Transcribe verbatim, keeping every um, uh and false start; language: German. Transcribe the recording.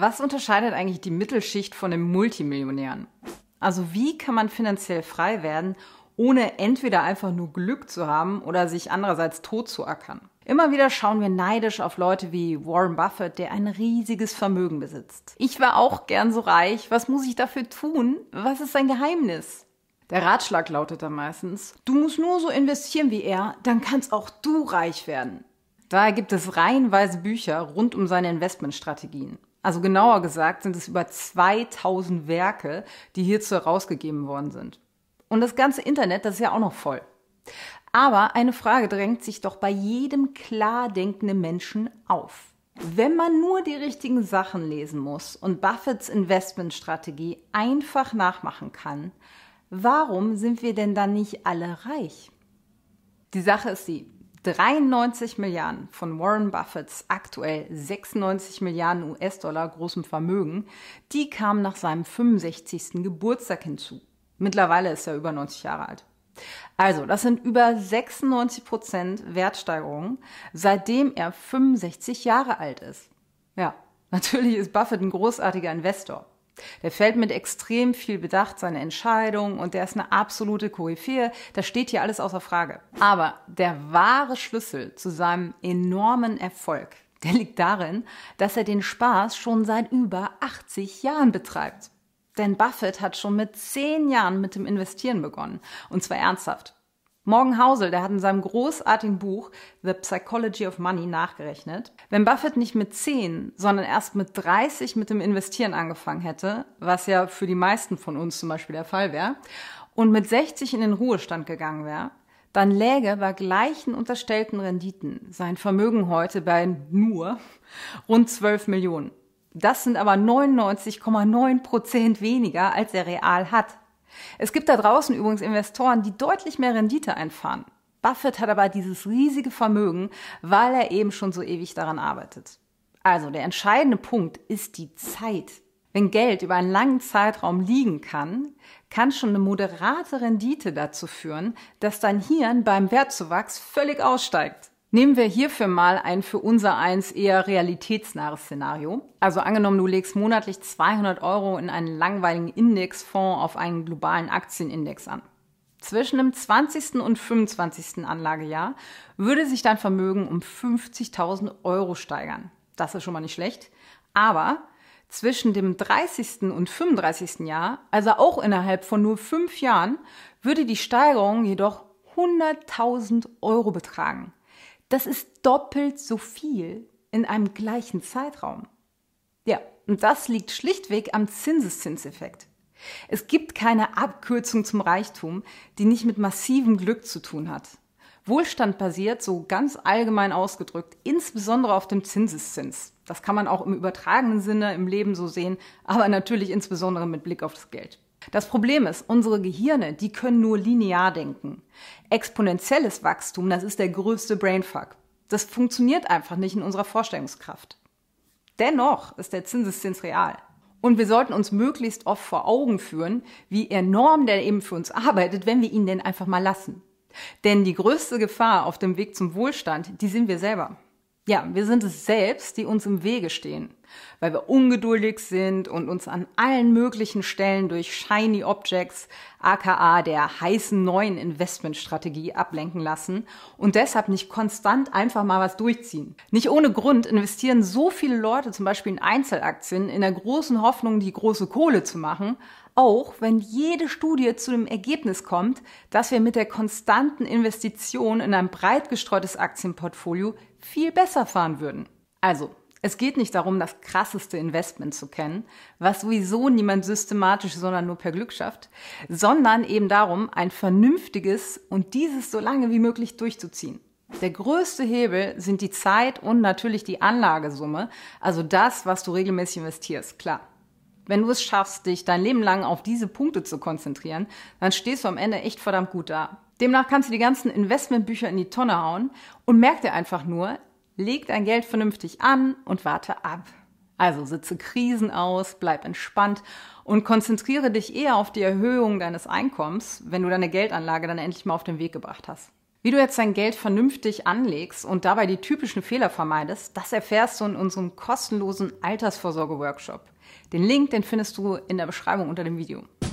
Was unterscheidet eigentlich die Mittelschicht von den Multimillionären? Also wie kann man finanziell frei werden, ohne entweder einfach nur Glück zu haben oder sich andererseits tot zu ackern? Immer wieder schauen wir neidisch auf Leute wie Warren Buffett, der ein riesiges Vermögen besitzt. Ich war auch gern so reich. Was muss ich dafür tun? Was ist sein Geheimnis? Der Ratschlag lautet dann meistens: Du musst nur so investieren wie er, dann kannst auch du reich werden. Daher gibt es reihenweise Bücher rund um seine Investmentstrategien. Also genauer gesagt sind es über zweitausend Werke, die hierzu herausgegeben worden sind. Und das ganze Internet, das ist ja auch noch voll. Aber eine Frage drängt sich doch bei jedem klar denkenden Menschen auf. Wenn man nur die richtigen Sachen lesen muss und Buffetts Investmentstrategie einfach nachmachen kann, warum sind wir denn dann nicht alle reich? Die Sache ist die: dreiundneunzig Milliarden von Warren Buffetts aktuell sechsundneunzig Milliarden U S-Dollar großem Vermögen, die kamen nach seinem fünfundsechzigsten Geburtstag hinzu. Mittlerweile ist er über neunzig Jahre alt. Also, das sind über sechsundneunzig Prozent Wertsteigerung, seitdem er fünfundsechzig Jahre alt ist. Ja, natürlich ist Buffett ein großartiger Investor. Der fällt mit extrem viel Bedacht seine Entscheidungen und der ist eine absolute Koryphäe. Das steht hier alles außer Frage. Aber der wahre Schlüssel zu seinem enormen Erfolg, der liegt darin, dass er den Spaß schon seit über achtzig Jahren betreibt. Denn Buffett hat schon mit zehn Jahren mit dem Investieren begonnen. Und zwar ernsthaft. Morgan Hausel, der hat in seinem großartigen Buch The Psychology of Money nachgerechnet: Wenn Buffett nicht mit zehn, sondern erst mit dreißig mit dem Investieren angefangen hätte, was ja für die meisten von uns zum Beispiel der Fall wäre, und mit sechzig in den Ruhestand gegangen wäre, dann läge bei gleichen unterstellten Renditen sein Vermögen heute bei nur rund zwölf Millionen. Das sind aber neunundneunzig Komma neun Prozent weniger, als er real hat. Es gibt da draußen übrigens Investoren, die deutlich mehr Rendite einfahren. Buffett hat aber dieses riesige Vermögen, weil er eben schon so ewig daran arbeitet. Also der entscheidende Punkt ist die Zeit. Wenn Geld über einen langen Zeitraum liegen kann, kann schon eine moderate Rendite dazu führen, dass dein Hirn beim Wertzuwachs völlig aussteigt. Nehmen wir hierfür mal ein für unser eins eher realitätsnahes Szenario. Also angenommen, du legst monatlich zweihundert Euro in einen langweiligen Indexfonds auf einen globalen Aktienindex an. Zwischen dem zwanzigsten und fünfundzwanzigsten Anlagejahr würde sich dein Vermögen um fünfzigtausend Euro steigern. Das ist schon mal nicht schlecht. Aber zwischen dem dreißigsten und fünfunddreißigsten Jahr, also auch innerhalb von nur fünf Jahren, würde die Steigerung jedoch hunderttausend Euro betragen. Das ist doppelt so viel in einem gleichen Zeitraum. Ja, und das liegt schlichtweg am Zinseszinseffekt. Es gibt keine Abkürzung zum Reichtum, die nicht mit massivem Glück zu tun hat. Wohlstand basiert, so ganz allgemein ausgedrückt, insbesondere auf dem Zinseszins. Das kann man auch im übertragenen Sinne im Leben so sehen, aber natürlich insbesondere mit Blick auf das Geld. Das Problem ist, unsere Gehirne, die können nur linear denken. Exponentielles Wachstum, das ist der größte Brainfuck. Das funktioniert einfach nicht in unserer Vorstellungskraft. Dennoch ist der Zinseszins real. Und wir sollten uns möglichst oft vor Augen führen, wie enorm der eben für uns arbeitet, wenn wir ihn denn einfach mal lassen. Denn die größte Gefahr auf dem Weg zum Wohlstand, die sind wir selber. Ja, wir sind es selbst, die uns im Wege stehen, weil wir ungeduldig sind und uns an allen möglichen Stellen durch Shiny Objects, aka der heißen neuen Investmentstrategie, ablenken lassen und deshalb nicht konstant einfach mal was durchziehen. Nicht ohne Grund investieren so viele Leute zum Beispiel in Einzelaktien in der großen Hoffnung, die große Kohle zu machen, auch wenn jede Studie zu dem Ergebnis kommt, dass wir mit der konstanten Investition in ein breit gestreutes Aktienportfolio viel besser fahren würden. Also, es geht nicht darum, das krasseste Investment zu kennen, was sowieso niemand systematisch, sondern nur per Glück schafft, sondern eben darum, ein vernünftiges und dieses so lange wie möglich durchzuziehen. Der größte Hebel sind die Zeit und natürlich die Anlagesumme, also das, was du regelmäßig investierst, klar. Wenn du es schaffst, dich dein Leben lang auf diese Punkte zu konzentrieren, dann stehst du am Ende echt verdammt gut da. Demnach kannst du die ganzen Investmentbücher in die Tonne hauen und merk dir einfach nur: Leg dein Geld vernünftig an und warte ab. Also sitze Krisen aus, bleib entspannt und konzentriere dich eher auf die Erhöhung deines Einkommens, wenn du deine Geldanlage dann endlich mal auf den Weg gebracht hast. Wie du jetzt dein Geld vernünftig anlegst und dabei die typischen Fehler vermeidest, das erfährst du in unserem kostenlosen Altersvorsorge-Workshop. Den Link, den findest du in der Beschreibung unter dem Video.